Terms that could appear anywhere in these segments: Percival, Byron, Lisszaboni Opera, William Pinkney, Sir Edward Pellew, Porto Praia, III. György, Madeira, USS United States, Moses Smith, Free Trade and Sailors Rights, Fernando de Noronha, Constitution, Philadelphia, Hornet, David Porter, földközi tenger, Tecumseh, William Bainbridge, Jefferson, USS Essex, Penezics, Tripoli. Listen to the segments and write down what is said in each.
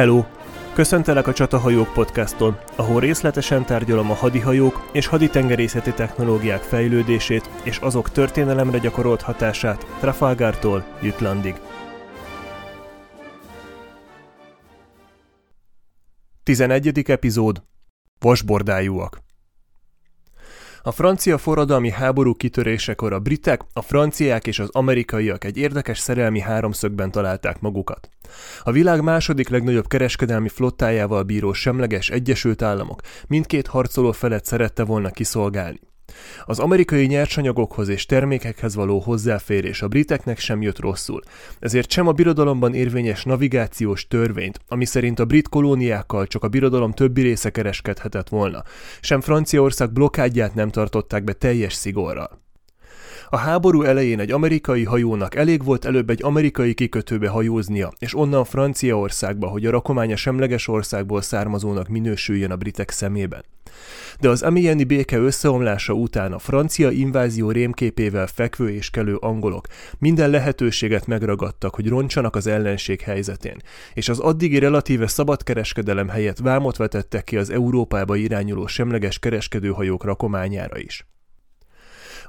Hello! Köszöntelek a Csatahajók podcaston, ahol részletesen tárgyalom a hadihajók és haditengerészeti technológiák fejlődését és azok történelemre gyakorolt hatását Trafalgartól Jütlandig. 11. epizód. Vasbordájúak. A francia forradalmi háború kitörésekor a britek, a franciák és az amerikaiak egy érdekes szerelmi háromszögben találták magukat. A világ második legnagyobb kereskedelmi flottájával bíró semleges Egyesült Államok mindkét harcoló felet szerette volna kiszolgálni. Az amerikai nyersanyagokhoz és termékekhez való hozzáférés a briteknek sem jött rosszul, ezért sem a birodalomban érvényes navigációs törvényt, ami szerint a brit kolóniákkal csak a birodalom többi része kereskedhetett volna, sem Franciaország blokkádját nem tartották be teljes szigorral. A háború elején egy amerikai hajónak elég volt előbb egy amerikai kikötőbe hajóznia, és onnan Franciaországba, hogy a rakománya semleges országból származónak minősüljön a britek szemében. De az amiens-i béke összeomlása után a francia invázió rémképével fekvő és kelő angolok minden lehetőséget megragadtak, hogy roncsanak az ellenség helyzetén, és az addigi relatíve szabad kereskedelem helyett vámot vetettek ki az Európába irányuló semleges kereskedőhajók rakományára is.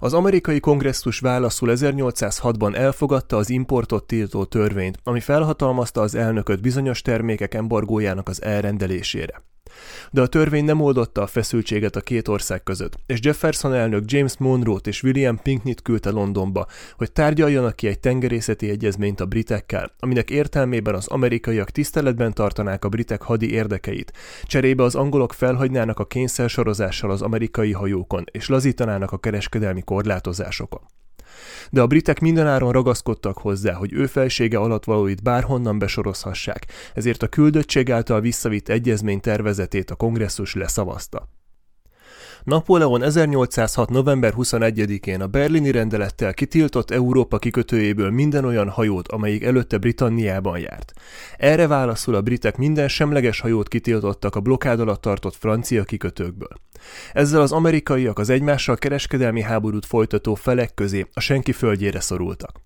Az amerikai kongresszus válaszul 1806-ban elfogadta az importot tiltó törvényt, ami felhatalmazta az elnököt bizonyos termékek embargójának az elrendelésére. De a törvény nem oldotta a feszültséget a két ország között, és Jefferson elnök James Monroe-t és William Pinkney-t küldte Londonba, hogy tárgyaljanak ki egy tengerészeti egyezményt a britekkel, aminek értelmében az amerikaiak tiszteletben tartanák a britek hadi érdekeit, cserébe az angolok felhagynának a kényszersorozással az amerikai hajókon, és lazítanának a kereskedelmi korlátozásokon. De a britek mindenáron ragaszkodtak hozzá, hogy ő felsége alatt valóit bárhonnan besorozhassák, ezért a küldöttség által visszavitt egyezmény tervezetét a kongresszus leszavazta. Napóleon 1806. november 21-én a berlini rendelettel kitiltott Európa kikötőjéből minden olyan hajót, amelyik előtte Britanniában járt. Erre válaszul a britek minden semleges hajót kitiltottak a blokkád alatt tartott francia kikötőkből. Ezzel az amerikaiak az egymással kereskedelmi háborút folytató felek közé a senki földjére szorultak.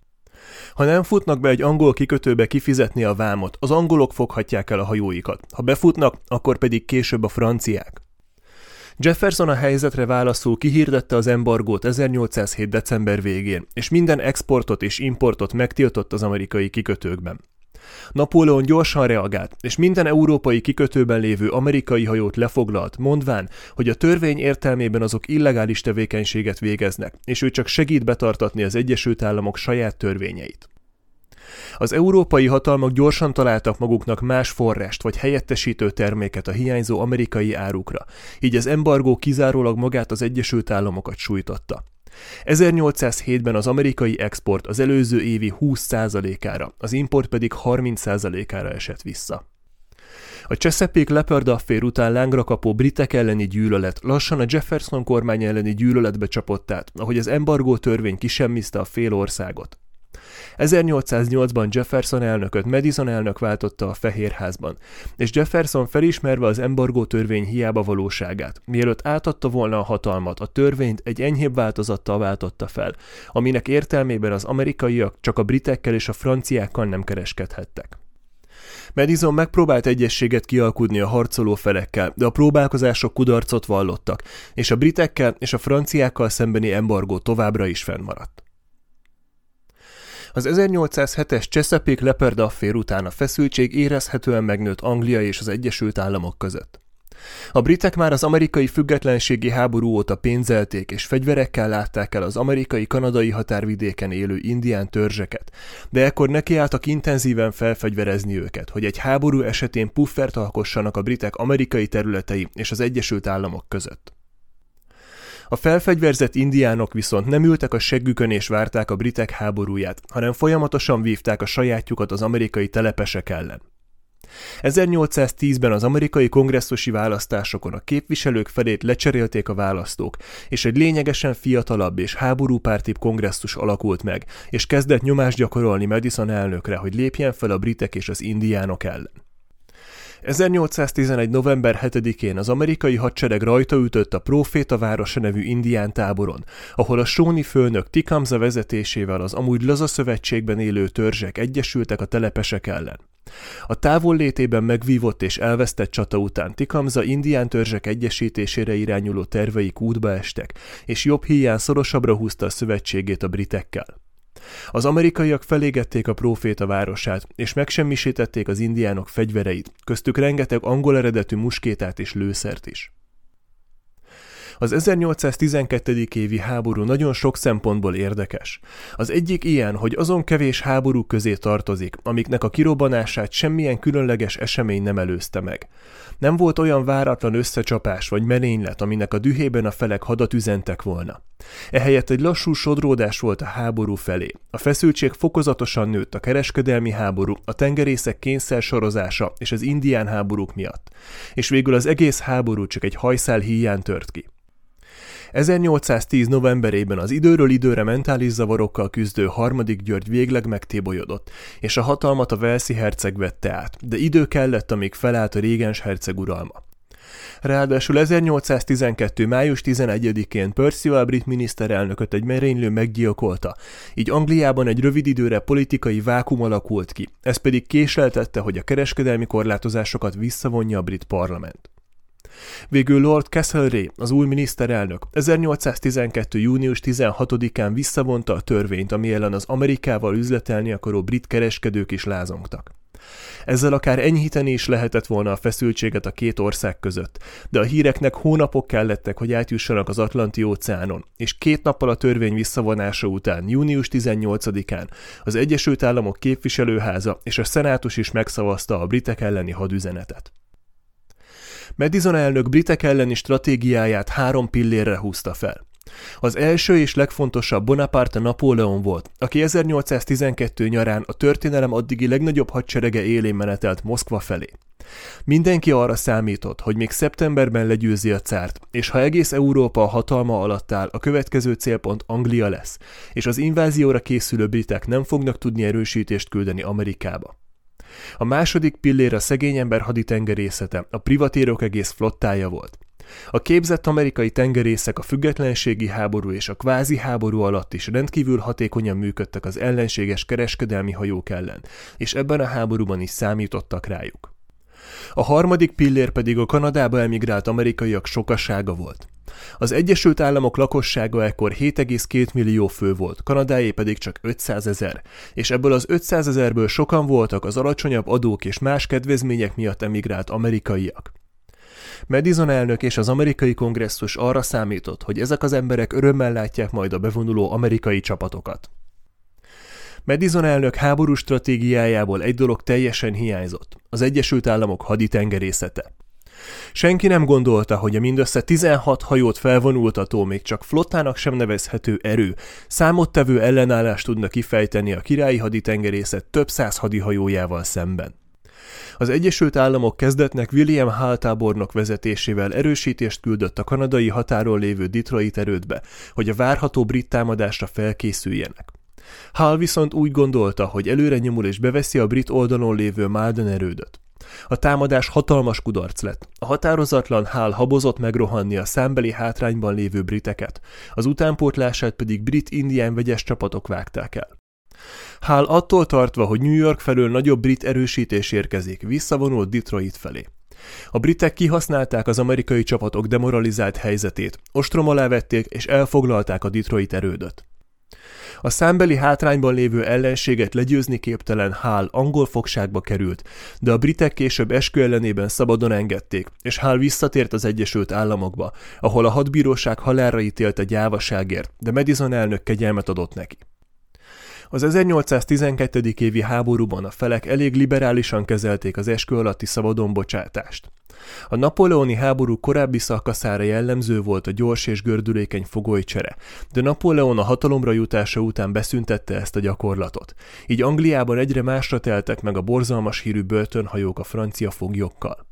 Ha nem futnak be egy angol kikötőbe kifizetni a vámot, az angolok foghatják el a hajóikat, ha befutnak, akkor pedig később a franciák. Jefferson a helyzetre válaszul kihirdette az embargót 1807. december végén, és minden exportot és importot megtiltott az amerikai kikötőkben. Napóleon gyorsan reagált, és minden európai kikötőben lévő amerikai hajót lefoglalt, mondván, hogy a törvény értelmében azok illegális tevékenységet végeznek, és ő csak segít betartatni az Egyesült Államok saját törvényeit. Az európai hatalmak gyorsan találtak maguknak más forrást vagy helyettesítő terméket a hiányzó amerikai árukra, így az embargó kizárólag magát az Egyesült Államokat sújtotta. 1807-ben az amerikai export az előző évi 20%-ára, az import pedig 30%-ára esett vissza. A Chesapeake-Leopard affair után lángra kapó britek elleni gyűlölet lassan a Jefferson kormány elleni gyűlöletbe csapott át, ahogy az embargó törvény kisemmizte a fél országot. 1808-ban Jefferson elnököt Madison elnök váltotta a Fehérházban, és Jefferson felismerve az embargó törvény hiába valóságát, mielőtt átadta volna a hatalmat, a törvényt egy enyhébb változattal váltotta fel, aminek értelmében az amerikaiak csak a britekkel és a franciákkal nem kereskedhettek. Madison megpróbált egyességet kialkudni a harcoló felekkel, de a próbálkozások kudarcot vallottak, és a britekkel és a franciákkal szembeni embargó továbbra is fennmaradt. Az 1807-es Chesapeake-Leopard affair után a feszültség érezhetően megnőtt Anglia és az Egyesült Államok között. A britek már az amerikai függetlenségi háború óta pénzelték és fegyverekkel látták el az amerikai-kanadai határvidéken élő indián törzseket, de ekkor nekiálltak intenzíven felfegyverezni őket, hogy egy háború esetén puffert alkossanak a britek amerikai területei és az Egyesült Államok között. A felfegyverzett indiánok viszont nem ültek a seggükön és várták a britek háborúját, hanem folyamatosan vívták a sajátjukat az amerikai telepesek ellen. 1810-ben az amerikai kongresszusi választásokon a képviselők felét lecserélték a választók, és egy lényegesen fiatalabb és háborúpártibb kongresszus alakult meg, és kezdett nyomást gyakorolni Madison elnökre, hogy lépjen fel a britek és az indiánok ellen. 1811. november 7-én az amerikai hadsereg rajtaütött a Próféta városa nevű indián táboron, ahol a sóni főnök Tecumseh vezetésével az amúgy laza szövetségben élő törzsek egyesültek a telepesek ellen. A távollétében megvívott és elvesztett csata után Tecumseh indián törzsek egyesítésére irányuló terveik útba estek, és jobb híján szorosabbra húzta a szövetségét a britekkel. Az amerikaiak felégették a Próféta városát, és megsemmisítették az indiánok fegyvereit, köztük rengeteg angol eredetű muskétát és lőszert is. Az 1812. évi háború nagyon sok szempontból érdekes. Az egyik ilyen, hogy azon kevés háború közé tartozik, amiknek a kirobbanását semmilyen különleges esemény nem előzte meg. Nem volt olyan váratlan összecsapás vagy merénylet, aminek a dühében a felek hadat üzentek volna. Ehelyett egy lassú sodródás volt a háború felé. A feszültség fokozatosan nőtt a kereskedelmi háború, a tengerészek kényszersorozása és az indián háborúk miatt. És végül az egész háború csak egy hajszál híján tört ki. 1810. novemberében az időről időre mentális zavarokkal küzdő III. György végleg megtébolyodott, és a hatalmat a velszi herceg vette át, de idő kellett, amíg felállt a régens herceg uralma. Ráadásul 1812. május 11-én Percival brit miniszterelnököt egy merénylő meggyilkolta, így Angliában egy rövid időre politikai vákum alakult ki, ez pedig késleltette, hogy a kereskedelmi korlátozásokat visszavonja a brit parlament. Végül Lord Castlereagh, az új miniszterelnök, 1812. június 16-án visszavonta a törvényt, ami ellen az Amerikával üzletelni akaró brit kereskedők is lázongtak. Ezzel akár enyhíteni is lehetett volna a feszültséget a két ország között, de a híreknek hónapok kellettek, hogy átjussanak az Atlanti-óceánon, és 2 nappal a törvény visszavonása után, június 18-án az Egyesült Államok képviselőháza és a szenátus is megszavazta a britek elleni hadüzenetet. Madison elnök britek elleni stratégiáját 3 pillérre húzta fel. Az első és legfontosabb Bonaparte Napóleon volt, aki 1812 nyarán a történelem addigi legnagyobb hadserege élén menetelt Moszkva felé. Mindenki arra számított, hogy még szeptemberben legyőzi a cárt, és ha egész Európa a hatalma alatt áll, a következő célpont Anglia lesz, és az invázióra készülő britek nem fognak tudni erősítést küldeni Amerikába. A második pillér a szegény ember haditengerészete, a privatérok egész flottája volt. A képzett amerikai tengerészek a függetlenségi háború és a kvázi háború alatt is rendkívül hatékonyan működtek az ellenséges kereskedelmi hajók ellen, és ebben a háborúban is számítottak rájuk. A harmadik pillér pedig a Kanadába emigrált amerikaiak sokasága volt. Az Egyesült Államok lakossága ekkor 7,2 millió fő volt, Kanadáé pedig csak 500 000, és ebből az 500 000-ből sokan voltak az alacsonyabb adók és más kedvezmények miatt emigrált amerikaiak. Madison elnök és az amerikai kongresszus arra számított, hogy ezek az emberek örömmel látják majd a bevonuló amerikai csapatokat. Madison elnök háború stratégiájából egy dolog teljesen hiányzott, az Egyesült Államok haditengerészete. Senki nem gondolta, hogy a mindössze 16 hajót felvonultató, még csak flottának sem nevezhető erő számottevő ellenállást tudna kifejteni a királyi haditengerészet több száz hadihajójával szemben. Az Egyesült Államok kezdetnek William Hull tábornok vezetésével erősítést küldött a kanadai határon lévő Detroit erődbe, hogy a várható brit támadásra felkészüljenek. Hull viszont úgy gondolta, hogy előre nyomul és beveszi a brit oldalon lévő Malden erődöt. A támadás hatalmas kudarc lett. A határozatlan Hull habozott megrohanni a számbeli hátrányban lévő briteket, az utánpótlását pedig brit-indián vegyes csapatok vágták el. Hull attól tartva, hogy New York felől nagyobb brit erősítés érkezik, visszavonult Detroit felé. A britek kihasználták az amerikai csapatok demoralizált helyzetét, ostrom alá vették és elfoglalták a Detroit erődöt. A számbeli hátrányban lévő ellenséget legyőzni képtelen Hull angol fogságba került, de a britek később eskü ellenében szabadon engedték, és Hull visszatért az Egyesült Államokba, ahol a hadbíróság halálra ítélte gyávaságért, de Madison elnök kegyelmet adott neki. Az 1812. évi háborúban a felek elég liberálisan kezelték az eskü alatti szabadonbocsátást. A napóleoni háború korábbi szakaszára jellemző volt a gyors és gördülékeny fogolycsere, de Napóleon a hatalomra jutása után beszüntette ezt a gyakorlatot. Így Angliában egyre másra teltek meg a borzalmas hírű börtönhajók a francia foglyokkal.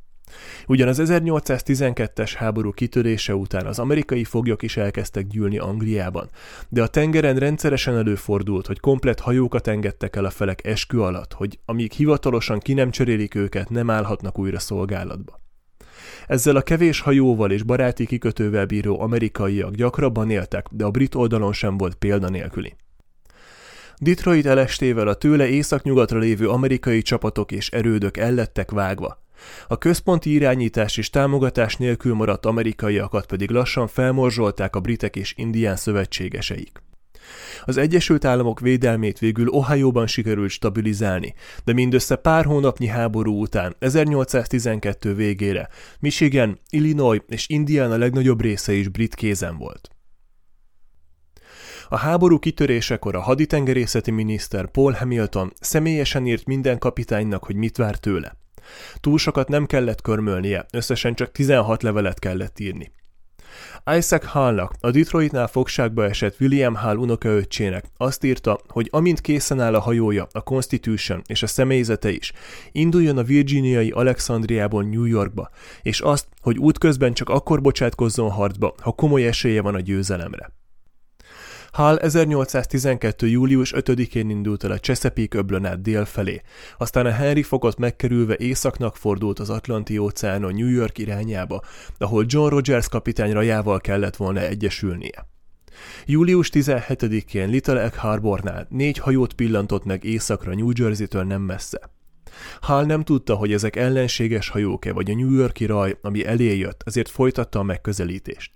Ugyan az 1812-es háború kitörése után az amerikai foglyok is elkezdtek gyűlni Angliában, de a tengeren rendszeresen előfordult, hogy komplett hajókat engedtek el a felek eskü alatt, hogy amíg hivatalosan ki nem cserélik őket, nem állhatnak újra szolgálatba. Ezzel a kevés hajóval és baráti kikötővel bíró amerikaiak gyakrabban éltek, de a brit oldalon sem volt példa nélküli. Detroit elestével a tőle északnyugatra lévő amerikai csapatok és erődök ellettek vágva. A központi irányítás és támogatás nélkül maradt amerikaiakat pedig lassan felmorzsolták a britek és indián szövetségeseik. Az Egyesült Államok védelmét végül Ohioban sikerült stabilizálni, de mindössze pár hónapnyi háború után, 1812 végére, Michigan, Illinois és Indiana legnagyobb része is brit kézen volt. A háború kitörésekor a haditengerészeti miniszter Paul Hamilton személyesen írt minden kapitánynak, hogy mit vár tőle. Túl sokat nem kellett körmölnie, összesen csak 16 levelet kellett írni. Isaac Hullnak, a Detroitnál fogságba esett William Hull unokaöccsének azt írta, hogy amint készen áll a hajója, a Constitution és a személyzete is, induljon a virginiai Alexandriából New Yorkba, és azt, hogy útközben csak akkor bocsátkozzon harcba, ha komoly esélye van a győzelemre. Hull 1812. július 5-én indult el a Chesapeake-öblön át dél felé, aztán a Henry-fokot megkerülve északnak fordult az Atlanti-óceánon New York irányába, ahol John Rogers kapitány rajával kellett volna egyesülnie. Július 17-én Little Egg Harbornál 4 hajót pillantott meg északra New Jersey-től nem messze. Hull nem tudta, hogy ezek ellenséges hajók-e vagy a New York-i raj, ami elé jött, ezért folytatta a megközelítést.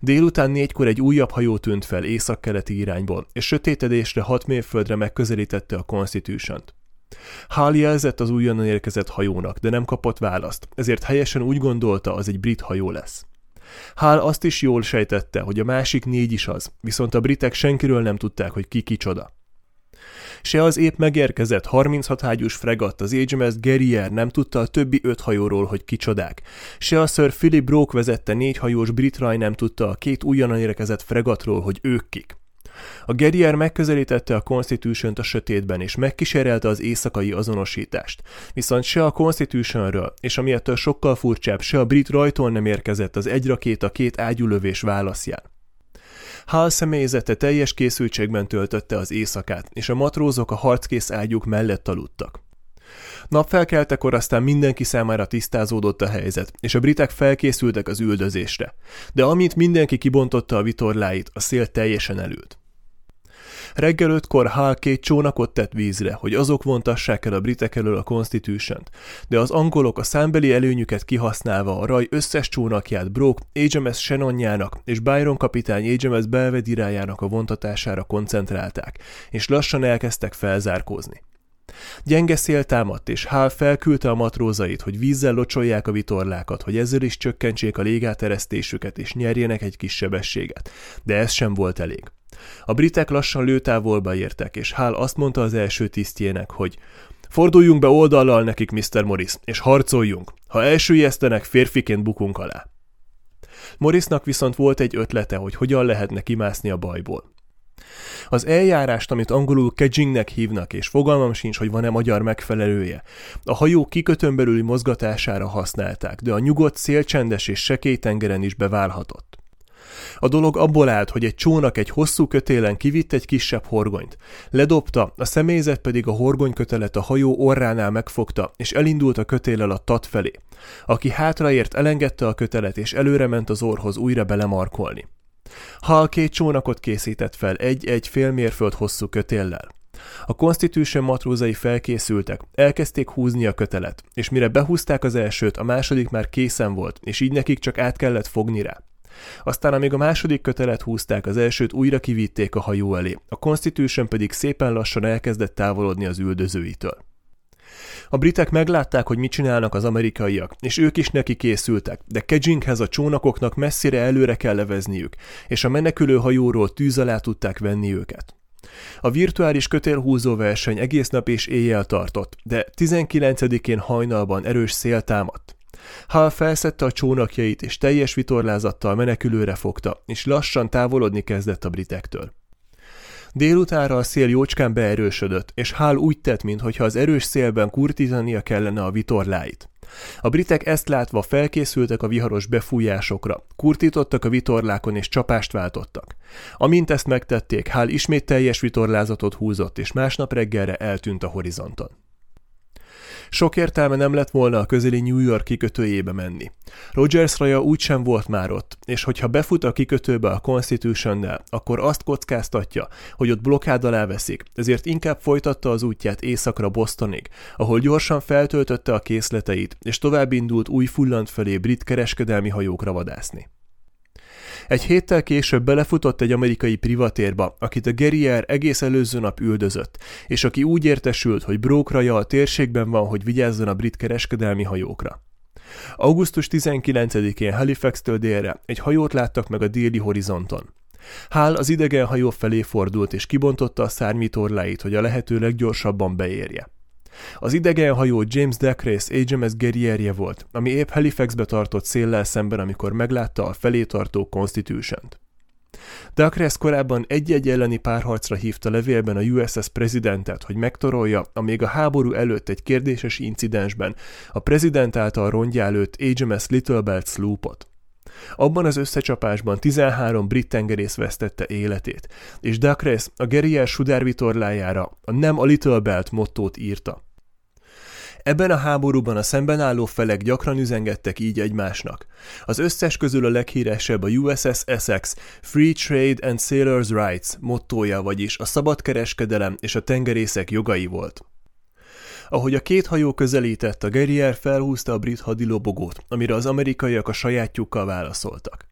Délután 4-kor egy újabb hajó tűnt fel északkeleti irányból, és sötétedésre 6 mérföldre megközelítette a Constitution-t. Hull jelzett az újonnan érkezett hajónak, de nem kapott választ, ezért helyesen úgy gondolta, az egy brit hajó lesz. Hull azt is jól sejtette, hogy a másik 4 is az, viszont a britek senkiről nem tudták, hogy ki kicsoda. Se az épp megérkezett 36 hágyús fregatt, az HMS Guerrier nem tudta a többi 5 hajóról, hogy kicsodák. Se a Sir Philip Broke vezette 4 hajós brit raj nem tudta a 2 újonnan érkezett fregatról, hogy ők kik. A Guerrier megközelítette a Constitution-t a sötétben, és megkísérelte az éjszakai azonosítást. Viszont se a Constitution-ről, és ami ettől sokkal furcsább, se a brit rajtól nem érkezett az egy rakéta 2 ágyúlövés válaszján. Hull személyzete teljes készültségben töltötte az éjszakát, és a matrózok a harckész ágyuk mellett aludtak. Napfelkeltekor aztán mindenki számára tisztázódott a helyzet, és a britek felkészültek az üldözésre. De amint mindenki kibontotta a vitorláit, a szél teljesen elült. Reggel 5-kor Hull 2 csónakot tett vízre, hogy azok vontassák el a britek elől a Constitution-t, de az angolok a számbeli előnyüket kihasználva a raj összes csónakját Broke, HMS Shannonjának és Byron kapitány HMS Belvedirájának a vontatására koncentrálták, és lassan elkezdtek felzárkózni. Gyenge szél támadt, és Hull felküldte a matrózait, hogy vízzel locsolják a vitorlákat, hogy ezzel is csökkentsék a légáteresztésüket és nyerjenek egy kis sebességet, de ez sem volt elég. A britek lassan lőtávolba értek, és Hull azt mondta az első tisztjének, hogy forduljunk be oldallal nekik, Mr. Morris, és harcoljunk, ha elsüllyesztenek, férfiként bukunk alá. Morrisnak viszont volt egy ötlete, hogy hogyan lehetne kimászni a bajból. Az eljárást, amit angolul kedgingnek hívnak, és fogalmam sincs, hogy van-e magyar megfelelője, a hajó kikötőn belüli mozgatására használták, de a nyugodt szélcsendes és sekély tengeren is beválhatott. A dolog abból állt, hogy egy csónak egy hosszú kötélen kivitt egy kisebb horgonyt. Ledobta, a személyzet pedig a horgonykötelet a hajó orránál megfogta, és elindult a kötéllel a tat felé. Aki hátraért, elengedte a kötelet, és előre ment az orrhoz újra belemarkolni. Hull 2 csónakot készített fel egy fél mérföld hosszú kötéllel. A Constitution matrózai felkészültek, elkezdték húzni a kötelet, és mire behúzták az elsőt, a második már készen volt, és így nekik csak át kellett fogni rá. Aztán, amíg a második kötelet húzták, az elsőt újra kivitték a hajó elé, a Constitution pedig szépen lassan elkezdett távolodni az üldözőitől. A britek meglátták, hogy mit csinálnak az amerikaiak, és ők is neki készültek, de Kedginghez a csónakoknak messzire előre kell levezniük, és a menekülő hajóról tűz alá tudták venni őket. A virtuális kötélhúzó verseny egész nap és éjjel tartott, de 19-én hajnalban erős szél támadt. Hull felszedte a csónakjait, és teljes vitorlázattal menekülőre fogta, és lassan távolodni kezdett a britektől. Délutánra a szél jócskán beerősödött, és Hull úgy tett, mintha az erős szélben kurtítania kellene a vitorláit. A britek ezt látva felkészültek a viharos befújásokra, kurtítottak a vitorlákon és csapást váltottak. Amint ezt megtették, Hull ismét teljes vitorlázatot húzott, és másnap reggelre eltűnt a horizonton. Sok értelme nem lett volna a közeli New York kikötőjébe menni. Rogers raja úgysem volt már ott, és hogyha befut a kikötőbe a Constitutionnel, akkor azt kockáztatja, hogy ott blokkád alá veszik, ezért inkább folytatta az útját északra Bostonig, ahol gyorsan feltöltötte a készleteit, és tovább indult Új-Fulland felé brit kereskedelmi hajókra vadászni. Egy héttel később belefutott egy amerikai privatérba, akit a Guerrier egész előző nap üldözött, és aki úgy értesült, hogy Broke raja a térségben van, hogy vigyázzon a brit kereskedelmi hajókra. Augusztus 19-én Halifax-től délre egy hajót láttak meg a déli horizonton. Hull az idegen hajó felé fordult, és kibontotta a szárnyitorláit, hogy a lehető leggyorsabban beérje. Az idegen hajó James Dacres HMS Guerrierje volt, ami épp Halifaxbe tartott széllel szemben, amikor meglátta a felé tartó Constitutiont. Dacres korábban egy-egy elleni párharcra hívta levélben a USS prezidentet, hogy megtorolja a még a háború előtt egy kérdéses incidensben a prezident által rongyá lőtt HMS Little Belt sloopot. Abban az összecsapásban 13 brit tengerész vesztette életét, és Dacres a Guerrier sudárvitorlájára a nem a Little Belt mottót írta. Ebben a háborúban a szembenálló felek gyakran üzengettek így egymásnak. Az összes közül a leghíresebb a USS Essex Free Trade and Sailors' Rights mottója, vagyis a szabad kereskedelem és a tengerészek jogai volt. Ahogy a két hajó közelített, a Guerrier felhúzta a brit hadilobogót, amire az amerikaiak a sajátjukkal válaszoltak.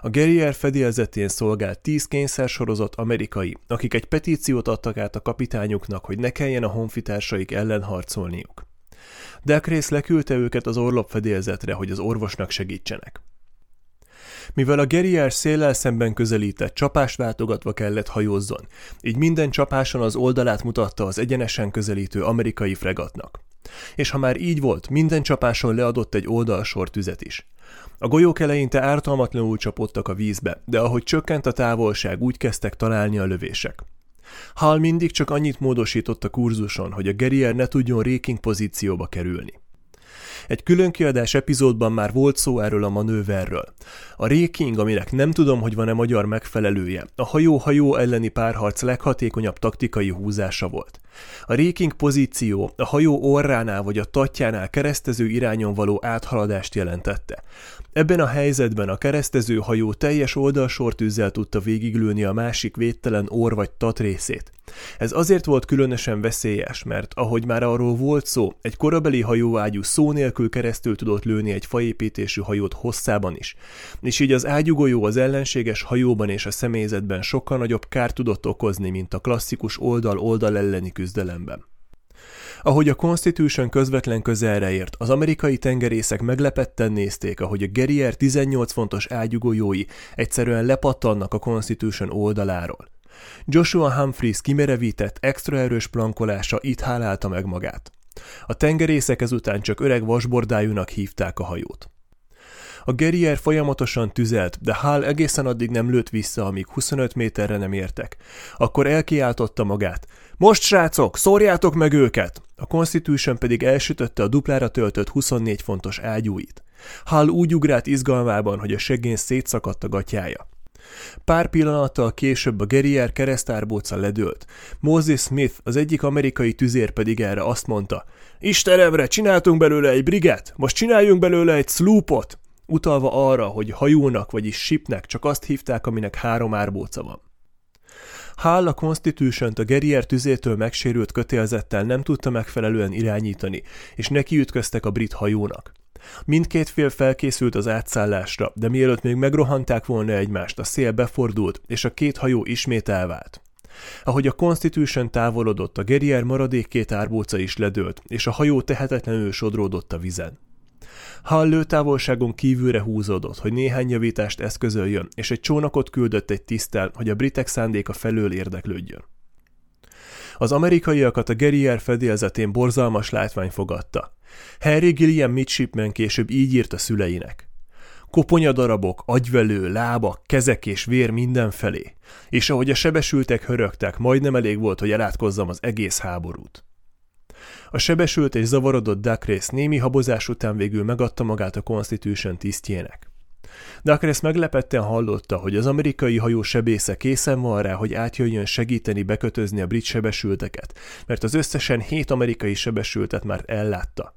A Guerrier fedélzetén szolgált 10 kényszersorozott amerikai, akik egy petíciót adtak át a kapitányuknak, hogy ne kelljen a honfitársaik ellen harcolniuk. Dacres leküldte őket az orlopfedélzetre, hogy az orvosnak segítsenek. Mivel a Guerrier széllel szemben közelített, csapást váltogatva kellett hajózzon, így minden csapáson az oldalát mutatta az egyenesen közelítő amerikai fregatnak. És ha már így volt, minden csapáson leadott egy oldalsor tüzet is. A golyók eleinte ártalmatlanul csapódtak a vízbe, de ahogy csökkent a távolság, úgy kezdtek találni a lövések. Hull mindig csak annyit módosított a kurzuson, hogy a Guerrier ne tudjon raking pozícióba kerülni. Egy különkiadás epizódban már volt szó erről a manőverről. A raking, aminek nem tudom, hogy van-e magyar megfelelője, a hajó-hajó elleni párharc leghatékonyabb taktikai húzása volt. A raking pozíció a hajó orránál vagy a tatjánál keresztező irányon való áthaladást jelentette. Ebben a helyzetben a keresztező hajó teljes oldalsortűzzel tudta végiglőni a másik védtelen orr vagy tat részét. Ez azért volt különösen veszélyes, mert ahogy már arról volt szó, egy korabeli hajóágyú szó nélkül keresztül tudott lőni egy faépítésű hajót hosszában is, és így az ágyugolyó az ellenséges hajóban és a személyzetben sokkal nagyobb kárt tudott okozni, mint a klasszikus oldal-oldal elleni küzdelemben. Ahogy a Constitution közvetlen közelre ért, az amerikai tengerészek meglepetten nézték, ahogy a Guerrier 18 fontos ágyugolyói egyszerűen lepattannak a Constitution oldaláról. Joshua Humphreys kimerevített, extra erős plankolása itt hálálta meg magát. A tengerészek ezután csak öreg Vasbordájúnak hívták a hajót. A Guerrier folyamatosan tüzelt, de Hull egészen addig nem lőtt vissza, amíg 25 méterre nem értek. Akkor elkiáltotta magát. Most, srácok, szórjátok meg őket! A Constitution pedig elsütötte a duplára töltött 24 fontos ágyúit. Hull úgy ugrált izgalmában, hogy a seggén szétszakadt a gatyája. Pár pillanattal később a Guerrier keresztárbóca ledőlt. Moses Smith, az egyik amerikai tüzér pedig erre azt mondta, Istenemre, csináltunk belőle egy brigát, most csináljunk belőle egy sloopot! Utalva arra, hogy hajónak, vagyis shipnek csak azt hívták, aminek 3 árbóca van. Hull a Constitutiont a Guerrier tüzétől megsérült kötélzettel nem tudta megfelelően irányítani, és nekiütköztek a brit hajónak. Mindkét fél felkészült az átszállásra, de mielőtt még megrohanták volna egymást, a szél befordult, és a két hajó ismét elvált. Ahogy a Constitution távolodott, a Guerrier maradék 2 árbóca is ledőlt, és a hajó tehetetlenül sodródott a vizen. Hull lőtávolságon kívülre húzódott, hogy néhány javítást eszközöljön, és egy csónakot küldött egy tisztel, hogy a britek szándéka felől érdeklődjön. Az amerikaiakat a Guerrier fedélzetén borzalmas látvány fogadta. Henry Gilliam midshipman később így írt a szüleinek. Koponyadarabok, agyvelő, lábak, kezek és vér mindenfelé, és ahogy a sebesültek hörögtek, majdnem elég volt, hogy elátkozzam az egész háborút. A sebesült és zavarodott Dacres némi habozás után végül megadta magát a Constitution tisztjének. De akkor ezt meglepetten hallotta, hogy az amerikai hajó sebésze készen van rá, hogy átjöjjön segíteni bekötözni a brit sebesülteket, mert az összesen 7 amerikai sebesültet már ellátta.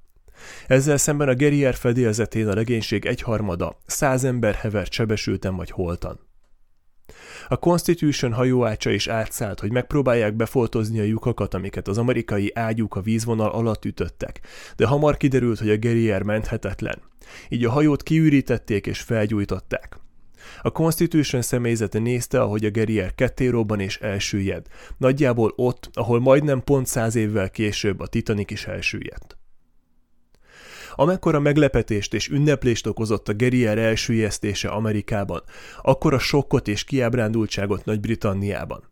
Ezzel szemben a Guerrier fedélzetén a legénység egyharmada, 100 ember hevert sebesülten vagy holtan. A Constitution hajóácsa is átszállt, hogy megpróbálják befoltozni a lyukakat, amiket az amerikai ágyúk a vízvonal alatt ütöttek, de hamar kiderült, hogy a Guerrier menthetetlen. Így a hajót kiürítették és felgyújtották. A Constitution személyzete nézte, ahogy a Guerrier ketté robban és elsüllyed, nagyjából ott, ahol majdnem pont 100 évvel később a Titanic is elsüllyedt. Amekkora meglepetést és ünneplést okozott a Guerrier elsüllyesztése Amerikában, akkora sokkot és kiábrándultságot Nagy-Britanniában.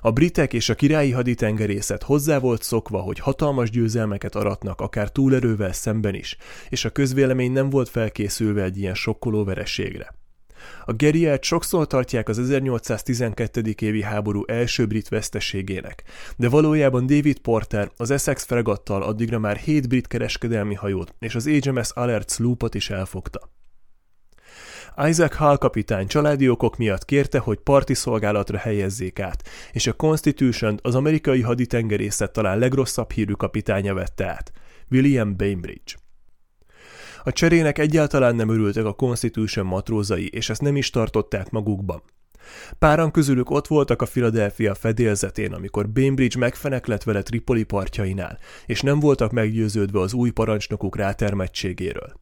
A britek és a királyi haditengerészet hozzá volt szokva, hogy hatalmas győzelmeket aratnak akár túlerővel szemben is, és a közvélemény nem volt felkészülve egy ilyen sokkoló vereségre. A Guerriert sokszor tartják az 1812. évi háború első brit veszteségének, de valójában David Porter az Essex fregattal addigra már 7 brit kereskedelmi hajót és az HMS Alert sloopot is elfogta. Isaac Hull kapitány családi okok miatt kérte, hogy parti szolgálatra helyezzék át, és a Constitution-t az amerikai haditengerészet talán legrosszabb hírű kapitánya vette át, William Bainbridge. A cserének egyáltalán nem örültek a Constitution matrózai, és ezt nem is tartották magukban. Páran közülük ott voltak a Philadelphia fedélzetén, amikor Bainbridge megfeneklett vele Tripoli partjainál, és nem voltak meggyőződve az új parancsnokuk rátermettségéről.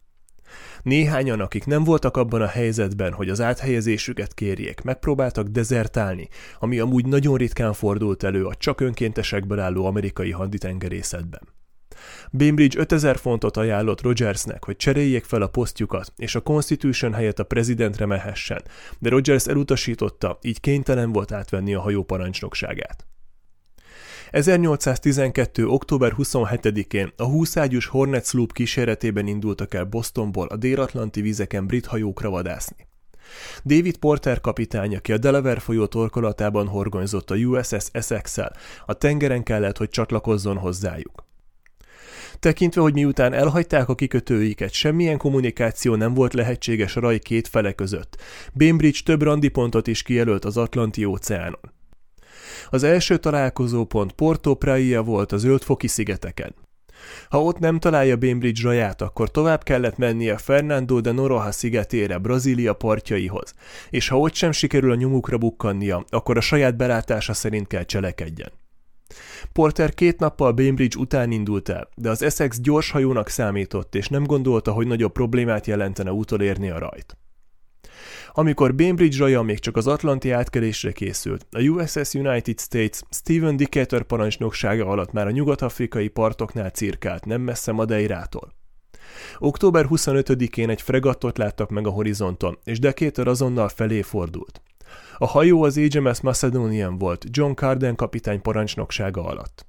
Néhányan, akik nem voltak abban a helyzetben, hogy az áthelyezésüket kérjék, megpróbáltak dezertálni, ami amúgy nagyon ritkán fordult elő a csak önkéntesekből álló amerikai haditengerészetben. Bainbridge 5000 fontot ajánlott Rogersnek, hogy cseréljék fel a posztjukat, és a Constitution helyett a prezidentre mehessen, de Rogers elutasította, így kénytelen volt átvenni a hajó parancsnokságát. 1812. október 27-én a 20 ágyús Hornet sloop kíséretében indultak el Bostonból a dél-atlanti vizeken brit hajókra vadászni. David Porter kapitány, aki a Delaware folyó torkolatában horgonyzott a USS Essex-el, a tengeren kellett, hogy csatlakozzon hozzájuk. Tekintve, hogy miután elhagyták a kikötőiket, semmilyen kommunikáció nem volt lehetséges a raj két fele között, Bainbridge több randipontot is kijelölt az Atlanti-óceánon. Az első találkozópont Porto Praia volt a Zöld-foki szigeteken. Ha ott nem találja Bainbridge raját, akkor tovább kellett mennie Fernando de Noronha szigetére, Brazília partjaihoz, és ha ott sem sikerül a nyomukra bukkannia, akkor a saját belátása szerint kell cselekedjen. Porter 2 nappal Bainbridge után indult el, de az Essex gyors hajónak számított, és nem gondolta, hogy nagyobb problémát jelentene utolérni a rajt. Amikor Bainbridge raja még csak az Atlanti átkelésre készült, a USS United States Stephen Decatur parancsnoksága alatt már a nyugat-afrikai partoknál cirkált, nem messze Madeirától. Október 25-én egy fregattot láttak meg a horizonton, és Decatur azonnal felé fordult. A hajó az HMS Macedonian volt, John Carden kapitány parancsnoksága alatt.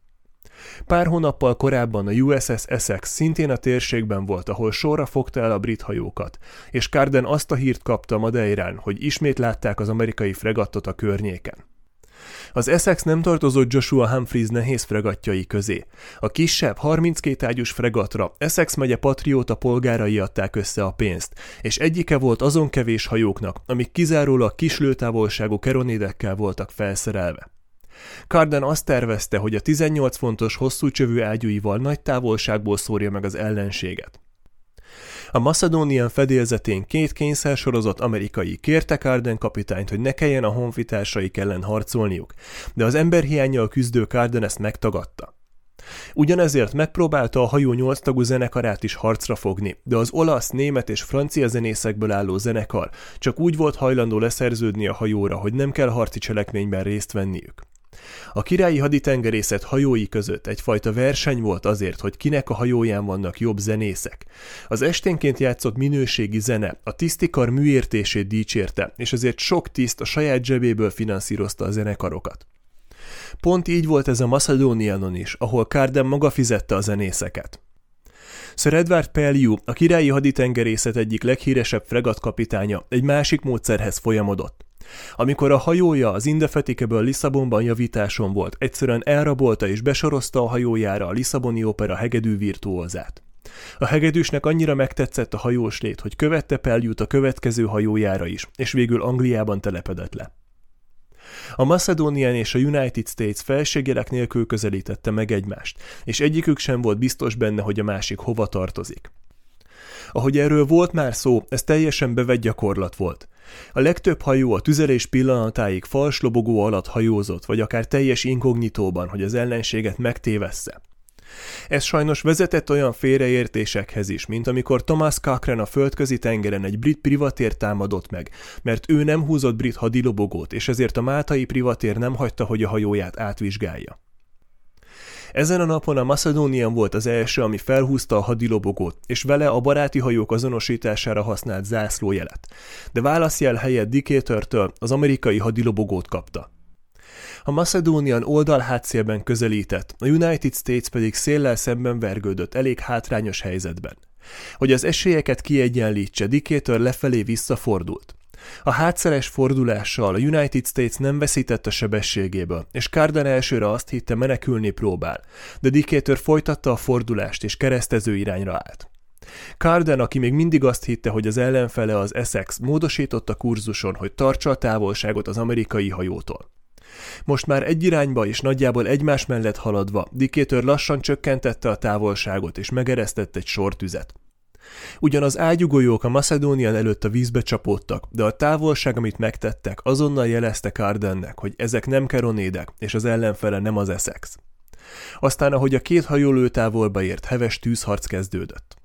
Pár hónappal korábban a USS Essex szintén a térségben volt, ahol sorra fogta el a brit hajókat, és Carden azt a hírt kapta Madeirán, hogy ismét látták az amerikai fregattot a környéken. Az Essex nem tartozott Joshua Humphreys nehéz fregattjai közé. A kisebb, 32 ágyús fregatra Essex megye patrióta polgárai adták össze a pénzt, és egyike volt azon kevés hajóknak, amik kizárólag kis lőtávolságú keronédekkel voltak felszerelve. Carden azt tervezte, hogy a 18 fontos hosszú csövű ágyúival nagy távolságból szórja meg az ellenséget. A Macedonian fedélzetén 2 kényszersorozott amerikai kérte Carden kapitányt, hogy ne kelljen a honfitársaik ellen harcolniuk, de az emberhiánnyal küzdő Carden ezt megtagadta. Ugyanezért megpróbálta a hajó 8 tagú zenekarát is harcra fogni, de az olasz, német és francia zenészekből álló zenekar csak úgy volt hajlandó leszerződni a hajóra, hogy nem kell harci cselekményben részt venniük. A királyi haditengerészet hajói között egyfajta verseny volt azért, hogy kinek a hajóján vannak jobb zenészek. Az esténként játszott minőségi zene a tisztikar műértését dicsérte, és ezért sok tiszt a saját zsebéből finanszírozta a zenekarokat. Pont így volt ez a Macedonianon is, ahol Carden maga fizette a zenészeket. Sir Edward Pellew, a királyi haditengerészet egyik leghíresebb fregattkapitánya, egy másik módszerhez folyamodott. Amikor a hajója az Indefetikeből Lisszabonban javításon volt, egyszerűen elrabolta és besorozta a hajójára a lisszaboni opera hegedű virtuózát. A hegedűsnek annyira megtetszett a hajós lét, hogy követte Peljút a következő hajójára is, és végül Angliában telepedett le. A Macedonian és a United States felségjelek nélkül közelítette meg egymást, és egyikük sem volt biztos benne, hogy a másik hova tartozik. Ahogy erről volt már szó, ez teljesen bevett gyakorlat volt. A legtöbb hajó a tüzelés pillanatáig fals lobogó alatt hajózott, vagy akár teljes inkognitóban, hogy az ellenséget megtévessze. Ez sajnos vezetett olyan félreértésekhez is, mint amikor Thomas Cochrane a földközi tengeren egy brit privatér támadott meg, mert ő nem húzott brit hadilobogót, és ezért a máltai privatér nem hagyta, hogy a hajóját átvizsgálja. Ezen a napon a Macedonian volt az első, ami felhúzta a hadilobogót, és vele a baráti hajók azonosítására használt zászlójelet. De válaszjel helyett Decaturtől az amerikai hadilobogót kapta. A Macedonian oldalhátszélben közelített, a United States pedig széllel szemben vergődött elég hátrányos helyzetben. Hogy az esélyeket kiegyenlítse, Decatur lefelé visszafordult. A hátszeres fordulással a United States nem veszített a sebességéből, és Carden elsőre azt hitte, menekülni próbál, de Decatur folytatta a fordulást és keresztező irányra állt. Carden, aki még mindig azt hitte, hogy az ellenfele az Essex, módosított a kurzuson, hogy tartsa a távolságot az amerikai hajótól. Most már egy irányba és nagyjából egymás mellett haladva, Decatur lassan csökkentette a távolságot és megeresztett egy sor tüzet. Ugyan az ágyugójók a Macedonian előtt a vízbe csapódtak, de a távolság, amit megtettek, azonnal jelezte Cardennek, hogy ezek nem keronédek, és az ellenfele nem az Essex. Aztán, ahogy a két hajó lőtávolba ért, heves tűzharc kezdődött.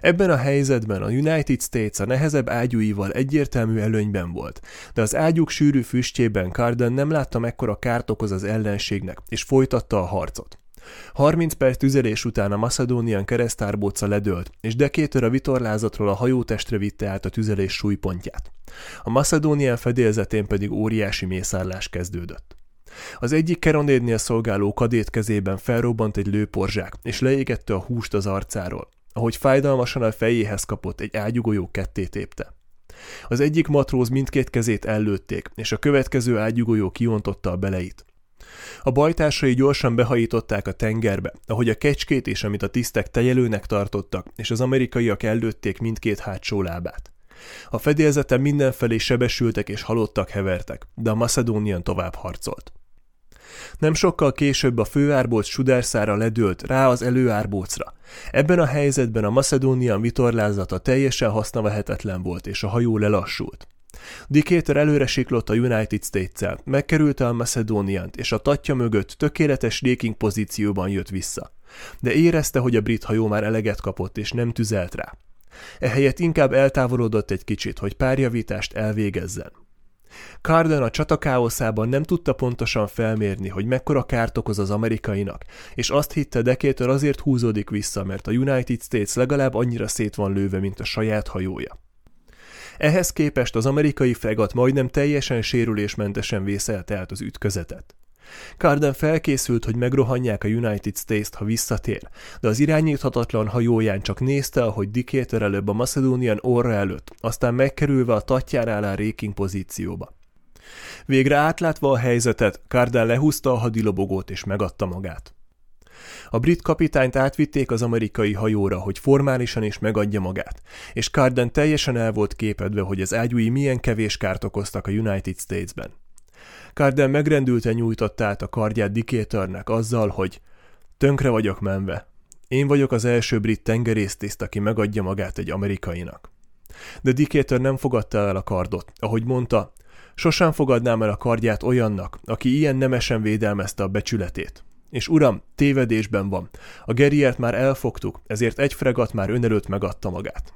Ebben a helyzetben a United States a nehezebb ágyúival egyértelmű előnyben volt, de az ágyuk sűrű füstjében Carden nem látta, mekkora kárt okoz az ellenségnek, és folytatta a harcot. 30 perc tüzelés után a Macedonian keresztárbóca ledőlt, és Decatur a vitorlázatról a hajótestre vitte át a tüzelés súlypontját. A Macedonian fedélzetén pedig óriási mészárlás kezdődött. Az egyik keronédnél szolgáló kadét kezében felrobbant egy lőporzsák, és leégette a húst az arcáról. Ahogy fájdalmasan a fejéhez kapott, egy ágyugójó ketté tépte. Az egyik matróz mindkét kezét ellőtték, és a következő ágyugójó kiontotta a beleit. A bajtársai gyorsan behajították a tengerbe, ahogy a kecskét is, amit a tisztek tejelőnek tartottak, és az amerikaiak ellőtték mindkét hátsó lábát. A fedélzeten mindenfelé sebesültek és halottak hevertek, de a Macedonian tovább harcolt. Nem sokkal később a főárbóc sudárszára ledőlt rá az előárbócra. Ebben a helyzetben a Macedonian vitorlázata teljesen hasznavehetetlen volt, és a hajó lelassult. Decatur előre siklott a United States-el, megkerülte a Macedoniant, és a tatja mögött tökéletes raking pozícióban jött vissza. De érezte, hogy a brit hajó már eleget kapott, és nem tüzelt rá. Ehelyett inkább eltávolodott egy kicsit, hogy párjavítást elvégezzen. Carden a csatakáoszában nem tudta pontosan felmérni, hogy mekkora kárt okoz az amerikainak, és azt hitte, Decatur azért húzódik vissza, mert a United States legalább annyira szét van lőve, mint a saját hajója. Ehhez képest az amerikai fregat majdnem teljesen sérülésmentesen vészelte át az ütközetet. Carden felkészült, hogy megrohanják a United States-t, ha visszatér, de az irányíthatatlan hajóján csak nézte, ahogy Decatur előbb a Macedonian orra előtt, aztán megkerülve a tatján áll a raking pozícióba. Végre átlátva a helyzetet, Carden lehúzta a hadilobogót és megadta magát. A brit kapitányt átvitték az amerikai hajóra, hogy formálisan is megadja magát, és Carden teljesen el volt képedve, hogy az ágyúi milyen kevés kárt okoztak a United States-ben. Carden megrendülten nyújtotta át a kardját Decaturnek azzal, hogy tönkre vagyok menve. Én vagyok az első brit tengerésztiszt, aki megadja magát egy amerikainak. De Decatur nem fogadta el a kardot, ahogy mondta, sosem fogadnám el a kardját olyannak, aki ilyen nemesen védelmezte a becsületét. És uram, tévedésben van, a Guerriert már elfogtuk, ezért egy fregat már ön előtt megadta magát.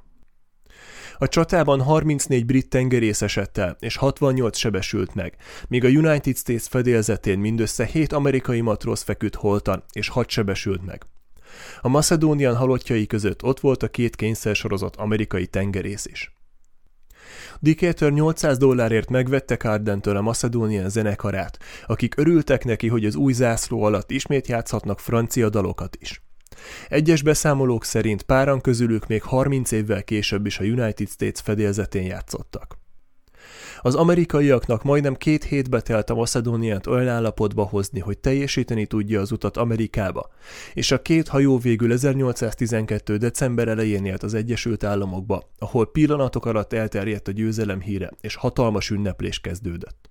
A csatában 34 brit tengerész esett el, és 68 sebesült meg, míg a United States fedélzetén mindössze 7 amerikai matróz feküdt holtan, és 6 sebesült meg. A Macedonian halottjai között ott volt a 2 kényszersorozott amerikai tengerész is. Decatur $800 megvette Cardentől a Macedonian zenekarát, akik örültek neki, hogy az új zászló alatt ismét játszhatnak francia dalokat is. Egyes beszámolók szerint páran közülük még 30 évvel később is a United States fedélzetén játszottak. Az amerikaiaknak majdnem 2 hétbe telt a Macedóniát olyan állapotba hozni, hogy teljesíteni tudja az utat Amerikába, és a 2 hajó végül 1812. december elején élt az Egyesült Államokba, ahol pillanatok alatt elterjedt a győzelem híre, és hatalmas ünneplés kezdődött.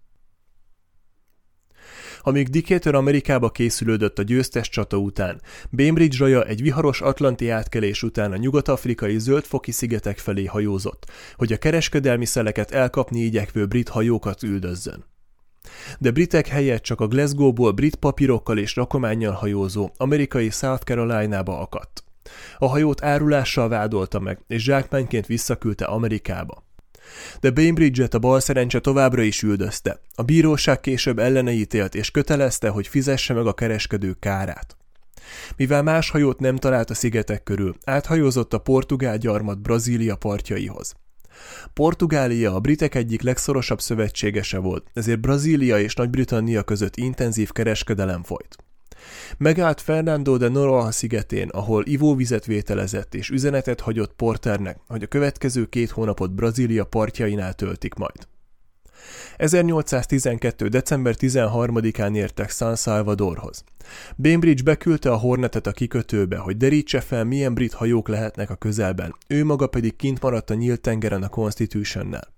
Amíg Decatur Amerikába készülődött a győztes csata után, Bainbridge raja egy viharos atlanti átkelés után a nyugat-afrikai zöldfoki szigetek felé hajózott, hogy a kereskedelmi szeleket elkapni igyekvő brit hajókat üldözzön. De britek helyett csak a Glasgow-ból brit papírokkal és rakománnyal hajózó amerikai South Carolina-ba akadt. A hajót árulással vádolta meg, és zsákmányként visszaküldte Amerikába. De Bainbridge-et a balszerencse továbbra is üldözte. A bíróság később ellene ítélt és kötelezte, hogy fizesse meg a kereskedők kárát. Mivel más hajót nem talált a szigetek körül, áthajózott a portugál gyarmat Brazília partjaihoz. Portugália a britek egyik legszorosabb szövetségese volt, ezért Brazília és Nagy-Britannia között intenzív kereskedelem folyt. Megállt Fernando de Noronha szigetén, ahol ivóvizet vételezett és üzenetet hagyott Porternek, hogy a következő 2 hónapot Brazília partjainál töltik majd. 1812. december 13-án értek San Salvadorhoz. Bainbridge beküldte a Hornetet a kikötőbe, hogy derítse fel, milyen brit hajók lehetnek a közelben, ő maga pedig kint maradt a nyílt tengeren a Constitutionnál.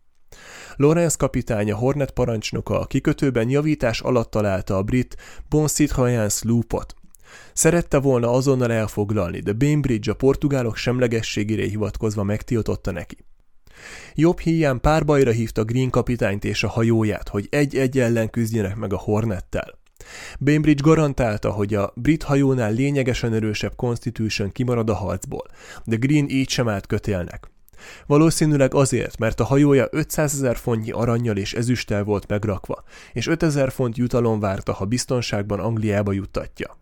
Lawrence kapitány, a Hornet parancsnoka a kikötőben javítás alatt találta a brit Bon Citoyen sloopot. Szerette volna azonnal elfoglalni, de Bainbridge a portugálok semlegességére hivatkozva megtiltotta neki. Jobb híján párbajra hívta Green kapitányt és a hajóját, hogy 1-1 ellen küzdjenek meg a Hornettel. Bainbridge garantálta, hogy a brit hajónál lényegesen erősebb Constitution kimarad a harcból, de Green így sem állt kötélnek. Valószínűleg azért, mert a hajója 500 000 fontnyi arannyal és ezüsttel volt megrakva, és 5000 font jutalom várta, ha biztonságban Angliába juttatja.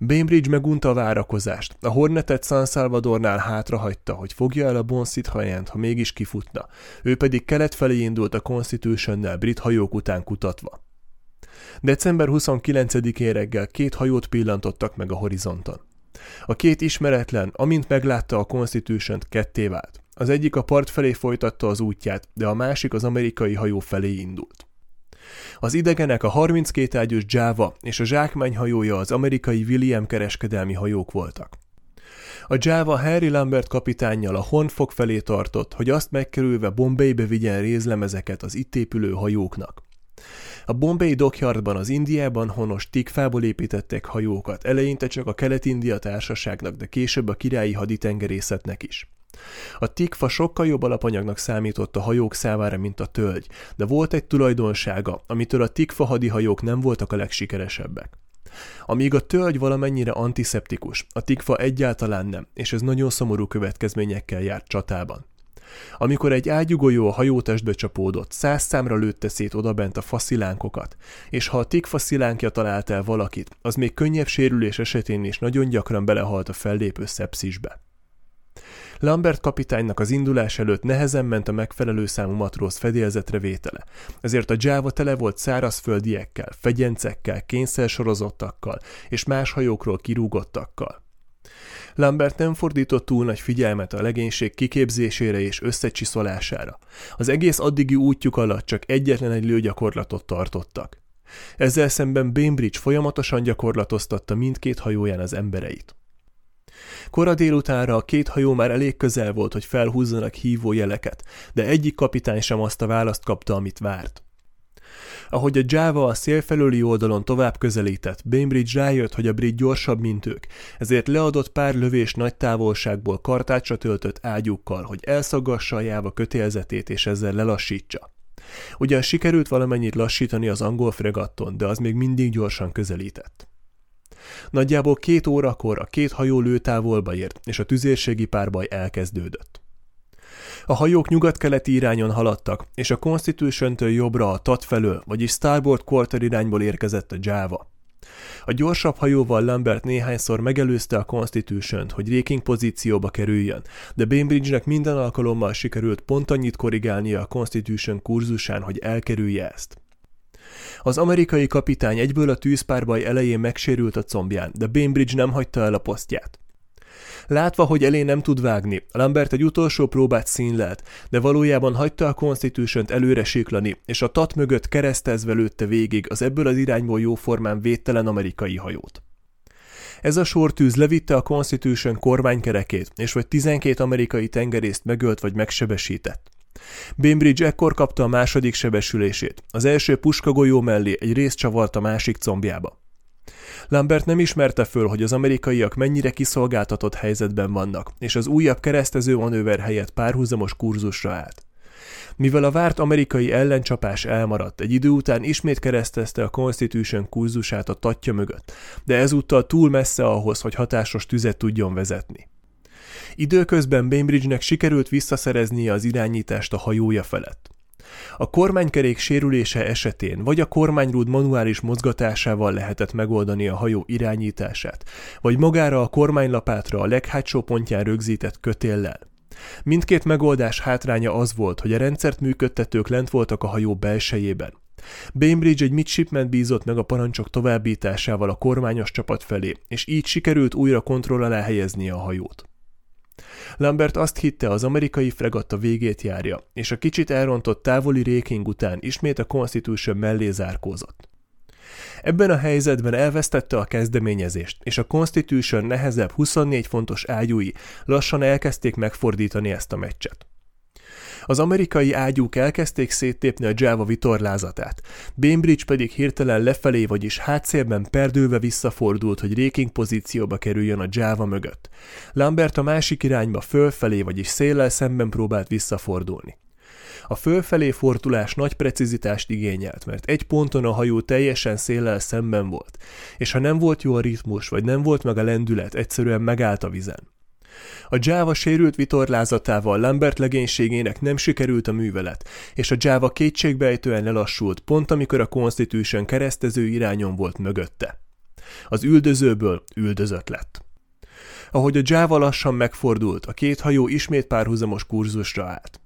Bainbridge megunta a várakozást, a Hornetet San Salvadornál hátrahagyta, hogy fogja el a Bon Citoyent, ha mégis kifutna, ő pedig kelet felé indult a Constitutionnel brit hajók után kutatva. December 29-én reggel 2 hajót pillantottak meg a horizonton. A 2 ismeretlen, amint meglátta a Constitutiont, ketté vált. Az egyik a part felé folytatta az útját, de a másik az amerikai hajó felé indult. Az idegenek a 32 ágyús Java és a zsákmányhajója az amerikai William kereskedelmi hajók voltak. A Java Henry Lambert kapitánnyal a Honfog felé tartott, hogy azt megkerülve Bombaybe vigyen rézlemezeket az itt épülő hajóknak. A Bombay Dockyardban az Indiában honos tigfából építettek hajókat, eleinte csak a Kelet-India Társaságnak, de később a királyi haditengerészetnek is. A tigfa sokkal jobb alapanyagnak számított a hajók számára, mint a tölgy, de volt egy tulajdonsága, amitől a tigfa hadihajók nem voltak a legsikeresebbek. Amíg a tölgy valamennyire antiszeptikus, a tigfa egyáltalán nem, és ez nagyon szomorú következményekkel járt csatában. Amikor egy ágyugójó a hajótestbe csapódott, 100 számra lőtte szét odabent a faszilánkokat, és ha a tigfa szilánkja talált el valakit, az még könnyebb sérülés esetén is nagyon gyakran belehalt a fellépő szepszisbe. Lambert kapitánynak az indulás előtt nehezen ment a megfelelő számú matróz fedélzetre vétele, ezért a Java tele volt szárazföldiekkel, fegyencekkel, kényszersorozottakkal és más hajókról kirúgottakkal. Lambert nem fordított túl nagy figyelmet a legénység kiképzésére és összecsiszolására. Az egész addigi útjuk alatt csak egyetlen egy lőgyakorlatot tartottak. Ezzel szemben Bainbridge folyamatosan gyakorlatoztatta mindkét hajóján az embereit. Kora délutánra a 2 hajó már elég közel volt, hogy felhúzzanak hívó jeleket, de egyik kapitány sem azt a választ kapta, amit várt. Ahogy a Java a szél felőli oldalon tovább közelített, Bainbridge rájött, hogy a brit gyorsabb, mint ők, ezért leadott pár lövés nagy távolságból kartácsra töltött ágyúkkal, hogy elszagassa a Java kötélzetét és ezzel lelassítsa. Ugyan sikerült valamennyit lassítani az angol fregatton, de az még mindig gyorsan közelített. Nagyjából 2 órakor a 2 hajó lőtávolba ért, és a tüzérségi párbaj elkezdődött. A hajók nyugat-keleti irányon haladtak, és a Constitution-től jobbra a tat felől, vagyis starboard quarter irányból érkezett a Java. A gyorsabb hajóval Lambert néhányszor megelőzte a Constitution-t, hogy raking pozícióba kerüljön, de Bainbridge-nek minden alkalommal sikerült pont annyit korrigálnia a Constitution kurzusán, hogy elkerülje ezt. Az amerikai kapitány egyből a tűzpárbaj elején megsérült a combján, de Bainbridge nem hagyta el a posztját. Látva, hogy elé nem tud vágni, Lambert egy utolsó próbát színlelt, de valójában hagyta a Constitutiont előre siklani, és a tat mögött keresztezve lőtte végig az ebből az irányból jóformán védtelen amerikai hajót. Ez a sortűz levitte a Constitution kormánykerekét, és vagy 12 amerikai tengerészt megölt vagy megsebesített. Bainbridge ekkor kapta a második sebesülését, az első puskagolyó mellé egy rész csavart a másik combjába. Lambert nem ismerte föl, hogy az amerikaiak mennyire kiszolgáltatott helyzetben vannak, és az újabb keresztező manőver helyett párhuzamos kurzusra állt. Mivel a várt amerikai ellencsapás elmaradt, egy idő után ismét keresztezte a Constitution kurzusát a tatja mögött, de ezúttal túl messze ahhoz, hogy hatásos tüzet tudjon vezetni. Időközben Bainbridge-nek sikerült visszaszereznie az irányítást a hajója felett. A kormánykerék sérülése esetén vagy a kormányrúd manuális mozgatásával lehetett megoldani a hajó irányítását, vagy magára a kormánylapátra a leghátsó pontján rögzített kötéllel. Mindkét megoldás hátránya az volt, hogy a rendszert működtetők lent voltak a hajó belsejében. Bainbridge egy midshipment bízott meg a parancsok továbbításával a kormányos csapat felé, és így sikerült újra kontroll alá helyezni a hajót. Lambert azt hitte, az amerikai fregatta végét járja, és a kicsit elrontott távoli réking után ismét a Constitution mellé zárkózott. Ebben a helyzetben elvesztette a kezdeményezést, és a Constitution nehezebb 24 fontos ágyúi lassan elkezdték megfordítani ezt a meccset. Az amerikai ágyúk elkezdték széttépni a Java vitorlázatát, Bainbridge pedig hirtelen lefelé, vagyis hátszélben perdülve visszafordult, hogy réking pozícióba kerüljön a Java mögött. Lambert a másik irányba fölfelé, vagyis széllel szemben próbált visszafordulni. A fölfelé fordulás nagy precizitást igényelt, mert egy ponton a hajó teljesen széllel szemben volt, és ha nem volt jó a ritmus, vagy nem volt meg a lendület, egyszerűen megállt a vizen. A Java sérült vitorlázatával Lambert legénységének nem sikerült a művelet, és a Java kétségbejtően lelassult, pont amikor a Constitution keresztező irányon volt mögötte. Az üldözőből üldözött lett. Ahogy a Java lassan megfordult, a két hajó ismét párhuzamos kurzusra állt.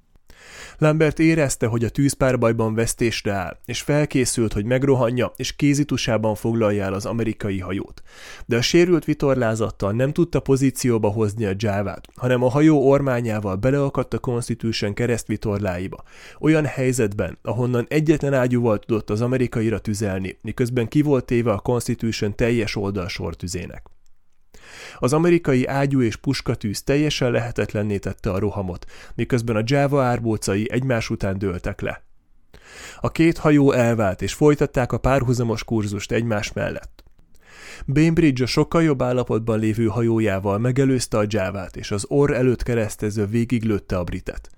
Lambert érezte, hogy a tűzpárbajban vesztésre áll, és felkészült, hogy megrohanja, és kézitusában foglalja el az amerikai hajót. De a sérült vitorlázattal nem tudta pozícióba hozni a Javát, hanem a hajó ormányával beleakadt a Constitution keresztvitorláiba, olyan helyzetben, ahonnan egyetlen ágyúval tudott az amerikaira tüzelni, miközben ki volt téve a Constitution teljes oldalsortüzének. Az amerikai ágyú és puskatűz teljesen lehetetlenné tette a rohamot, miközben a Java árbócai egymás után dőltek le. A két hajó elvált, és folytatták a párhuzamos kurzust egymás mellett. Bainbridge a sokkal jobb állapotban lévő hajójával megelőzte a Javát, és az orr előtt keresztezve végiglőtte a britet.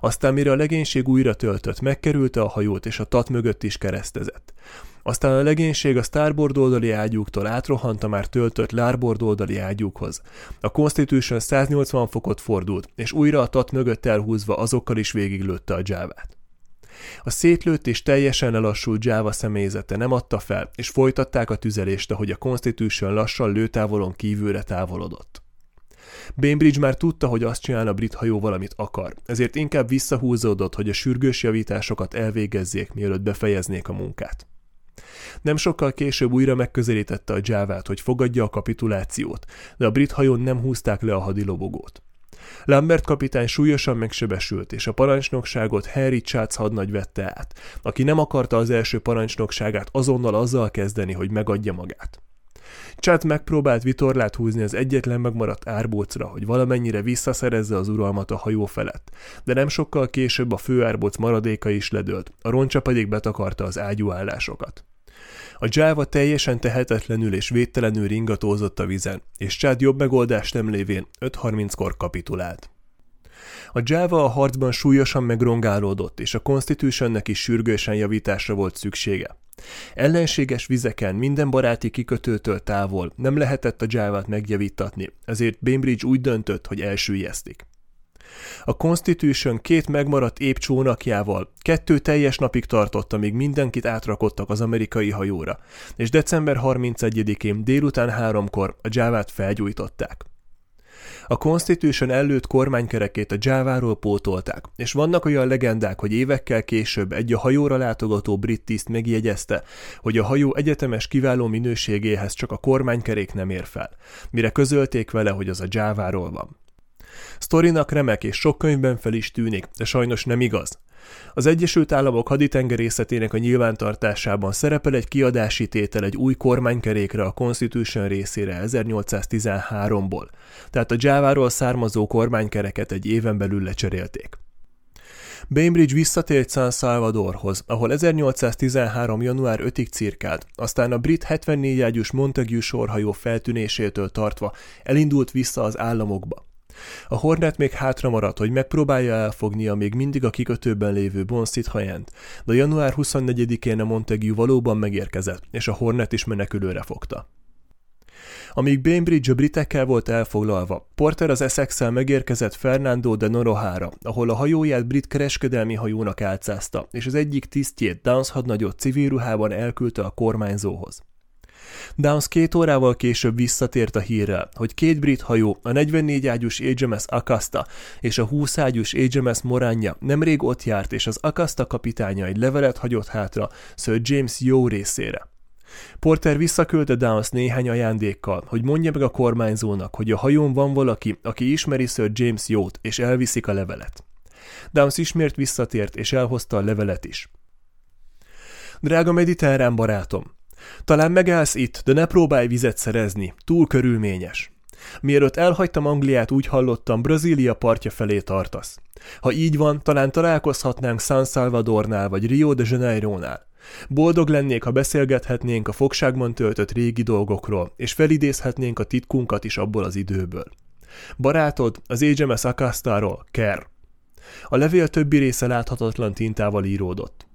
Aztán mire a legénység újra töltött, megkerülte a hajót, és a tat mögött is keresztezett. Aztán a legénység a starboard oldali ágyúktól átrohant a már töltött larboard oldali ágyúkhoz. A Constitution 180 fokot fordult, és újra a tat mögött elhúzva azokkal is végiglőtte a Javát. A szétlőtt és teljesen elassult Java személyzete nem adta fel, és folytatták a tüzelést, ahogy a Constitution lassan lőtávolon kívülre távolodott. Bainbridge már tudta, hogy azt csinál a brit hajóval, amit akar, ezért inkább visszahúzódott, hogy a sürgős javításokat elvégezzék, mielőtt befejeznék a munkát. Nem sokkal később újra megközelítette a Javát, hogy fogadja a kapitulációt, de a brit hajón nem húzták le a hadilobogót. Lambert kapitány súlyosan megsebesült, és a parancsnokságot Henry Chats hadnagy vette át, aki nem akarta az első parancsnokságát azonnal azzal kezdeni, hogy megadja magát. Chats megpróbált vitorlát húzni az egyetlen megmaradt árbócra, hogy valamennyire visszaszerezze az uralmat a hajó felett, de nem sokkal később a főárbóc maradéka is ledőlt, a roncsa pedig betakarta az ágyúállásokat. A Java teljesen tehetetlenül és védtelenül ringatózott a vizen, és Chad jobb megoldást nem lévén 5:30-kor kapitulált. A Java a harcban súlyosan megrongálódott, és a Constitutionnek is sürgősen javításra volt szüksége. Ellenséges vizeken, minden baráti kikötőtől távol nem lehetett a Javát megjavítatni, ezért Bainbridge úgy döntött, hogy elsüllyesztik. A Constitution két megmaradt épp csónakjával 2 teljes napig tartott, amíg mindenkit átrakottak az amerikai hajóra, és december 31-én délután 3-kor a Javát felgyújtották. A Constitution előtt kormánykerekét a Jáváról pótolták, és vannak olyan legendák, hogy évekkel később egy a hajóra látogató brit tiszt megjegyezte, hogy a hajó egyetemes kiváló minőségéhez csak a kormánykerék nem ér fel, mire közölték vele, hogy az a Jáváról van. Sztorinak remek és sok könyvben fel is tűnik, de sajnos nem igaz. Az Egyesült Államok haditengerészetének a nyilvántartásában szerepel egy kiadási tétel egy új kormánykerékre a Constitution részére 1813-ból, tehát a Jáváról származó kormánykereket egy éven belül lecserélték. Bainbridge visszatért San Salvadorhoz, ahol 1813. január 5-ig cirkált, aztán a brit 74 ágyús Montague sorhajó feltűnésétől tartva elindult vissza az államokba. A Hornet még hátra maradt, hogy megpróbálja elfognia még mindig a kikötőben lévő Bonszit hajánt, de január 24-én a Montague valóban megérkezett, és a Hornet is menekülőre fogta. Amíg Bainbridge a britekkel volt elfoglalva, Porter az Essexsel megérkezett Fernando de Noronhára, ahol a hajóját brit kereskedelmi hajónak álcázta, és az egyik tisztjét, Downs hadnagyot civil ruhában elküldte a kormányzóhoz. Downs 2 órával később visszatért a hírrel, hogy 2 brit hajó, a 44 ágyús HMS Acasta és a 20 ágyús HMS Moranja nemrég ott járt, és az Acasta kapitánya egy levelet hagyott hátra Sir James Yow részére. Porter visszaküldte Downs néhány ajándékkal, hogy mondja meg a kormányzónak, hogy a hajón van valaki, aki ismeri Sir James Yowt, és elviszik a levelet. Downs ismét visszatért, és elhozta a levelet is. Drága mediterrán barátom! Talán megállsz itt, de ne próbálj vizet szerezni, túl körülményes. Mielőtt elhagytam Angliát, úgy hallottam, Brazília partja felé tartasz. Ha így van, talán találkozhatnánk San Salvadornál vagy Rio de Janeirónál. Boldog lennék, ha beszélgethetnénk a fogságban töltött régi dolgokról, és felidézhetnénk a titkunkat is abból az időből. Barátod, az HMS Acastáról, Kerr. A levél többi része láthatatlan tintával íródott.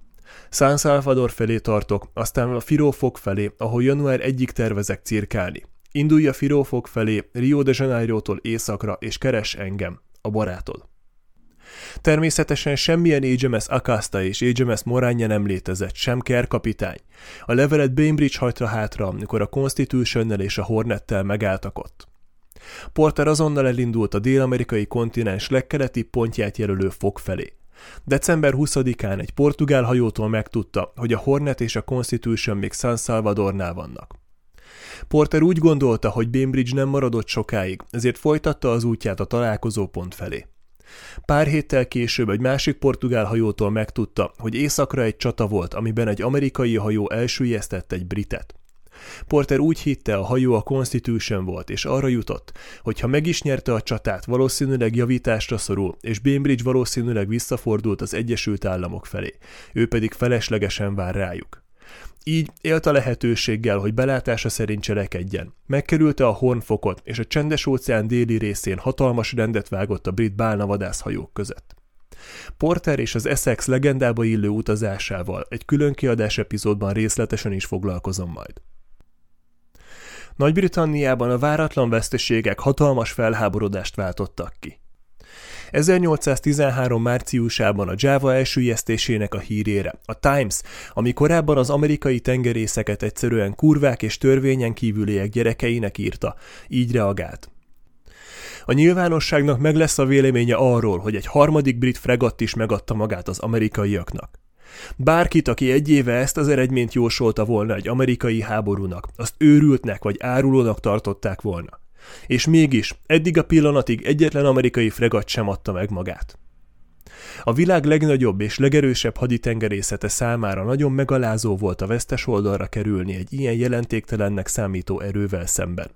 San Salvador felé tartok, aztán a Firófok felé, ahol január 1-ig tervezek cirkálni. Indulj a Firófok felé, Rio de Janeirótól északra, és keres engem, a barátod. Természetesen semmilyen HMS Acasta és HMS Moranja nem létezett, sem Kerr kapitány. A levelet Bainbridge hagyta hátra, amikor a Constitutionnel és a Hornettel megálltak ott. Porter azonnal elindult a dél-amerikai kontinens legkeleti pontját jelölő fok felé. December 20-án egy portugál hajótól megtudta, hogy a Hornet és a Constitution még San Salvadornál vannak. Porter úgy gondolta, hogy Bainbridge nem maradott sokáig, ezért folytatta az útját a találkozópont felé. Pár héttel később egy másik portugál hajótól megtudta, hogy északra egy csata volt, amiben egy amerikai hajó elsüllyesztett egy britet. Porter úgy hitte, a hajó a Constitution volt, és arra jutott, hogy ha meg is nyerte a csatát, valószínűleg javításra szorul, és Bainbridge valószínűleg visszafordult az Egyesült Államok felé, ő pedig feleslegesen vár rájuk. Így élt a lehetőséggel, hogy belátása szerint cselekedjen. Megkerülte a Hornfokot, és a Csendes-óceán déli részén hatalmas rendet vágott a brit bálnavadászhajók között. Porter és az Essex legendába illő utazásával egy külön kiadás epizódban részletesen is foglalkozom majd. Nagy-Britanniában a váratlan veszteségek hatalmas felháborodást váltottak ki. 1813. márciusában a Java elsüllyesztésének a hírére a Times, ami korábban az amerikai tengerészeket egyszerűen kurvák és törvényen kívüliek gyerekeinek írta, így reagált. A nyilvánosságnak meg lesz a véleménye arról, hogy egy harmadik brit fregatt is megadta magát az amerikaiaknak. Bárkit, aki egy éve ezt az eredményt jósolta volna egy amerikai háborúnak, azt őrültnek vagy árulónak tartották volna. És mégis, eddig a pillanatig egyetlen amerikai fregatt sem adta meg magát. A világ legnagyobb és legerősebb haditengerészete számára nagyon megalázó volt a vesztes oldalra kerülni egy ilyen jelentéktelennek számító erővel szemben.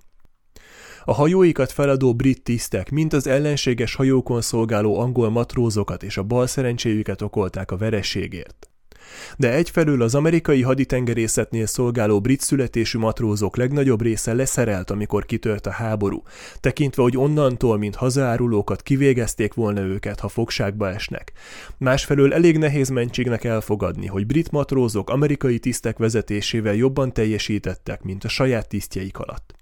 A hajóikat feladó brit tisztek, mint az ellenséges hajókon szolgáló angol matrózokat és a bal szerencséjüket okolták a vereségért. De egyfelől az amerikai haditengerészetnél szolgáló brit születésű matrózok legnagyobb része leszerelt, amikor kitört a háború, tekintve, hogy onnantól, mint hazaárulókat kivégezték volna őket, ha fogságba esnek. Másfelől elég nehéz mentségnek elfogadni, hogy brit matrózok amerikai tisztek vezetésével jobban teljesítettek, mint a saját tisztjeik alatt.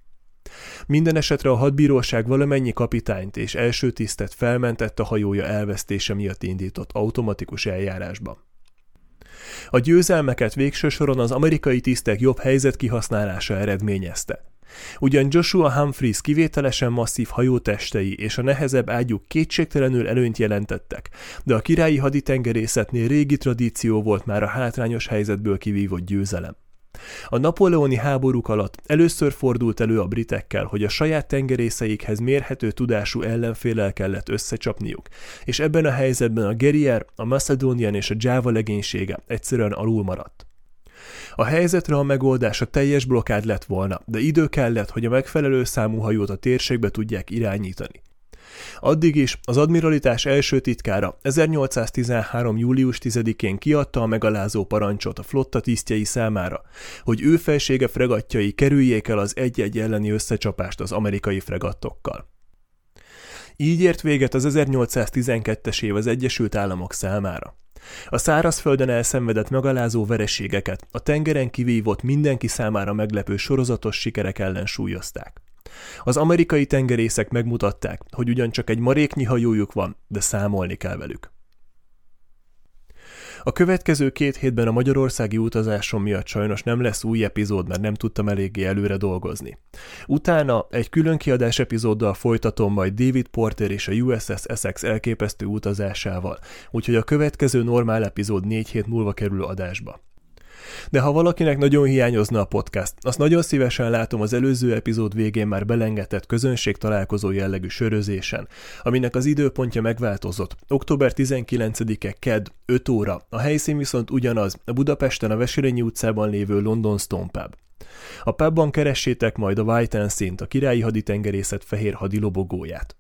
Minden esetre a hadbíróság valamennyi kapitányt és első tisztet felmentett a hajója elvesztése miatt indított automatikus eljárásban. A győzelmeket végső soron az amerikai tisztek jobb helyzet kihasználása eredményezte. Ugyan Joshua Humphreys kivételesen masszív hajótestei és a nehezebb ágyuk kétségtelenül előnyt jelentettek, de a királyi haditengerészetnél régi tradíció volt már a hátrányos helyzetből kivívott győzelem. A napóleoni háborúk alatt először fordult elő a britekkel, hogy a saját tengerészeikhez mérhető tudású ellenféllel kellett összecsapniuk, és ebben a helyzetben a Guerrier, a Macedonian és a Java legénysége egyszerűen alul maradt. A helyzetre a megoldás a teljes blokkád lett volna, de idő kellett, hogy a megfelelő számú hajót a térségbe tudják irányítani. Addig is az admiralitás első titkára 1813. július 10-én kiadta a megalázó parancsot a flotta tisztjei számára, hogy ő felsége fregattjai kerüljék el az egy-egy elleni összecsapást az amerikai fregattokkal. Így ért véget az 1812-es év az Egyesült Államok számára. A szárazföldön elszenvedett megalázó vereségeket a tengeren kivívott mindenki számára meglepő sorozatos sikerek ellen súlyozták. Az amerikai tengerészek megmutatták, hogy ugyancsak egy maréknyi hajójuk van, de számolni kell velük. A következő 2 hétben a magyarországi utazásom miatt sajnos nem lesz új epizód, mert nem tudtam eléggé előre dolgozni. Utána egy külön kiadás epizóddal folytatom majd David Porter és a USS Essex elképesztő utazásával, úgyhogy a következő normál epizód 4 hét múlva kerül adásba. De ha valakinek nagyon hiányozna a podcast, azt nagyon szívesen látom az előző epizód végén már belengedett közönségtalálkozó jellegű sörözésen, aminek az időpontja megváltozott. Október 19-e kedd, 5 óra, a helyszín viszont ugyanaz, a Budapesten a Veselényi utcában lévő London Stone Pub. A pubban keressétek majd a White & Sint, a királyi haditengerészet fehér hadilobogóját.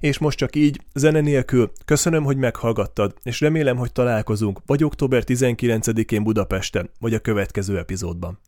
És most csak így, zene nélkül, köszönöm, hogy meghallgattad, és remélem, hogy találkozunk vagy október 19-én Budapesten, vagy a következő epizódban.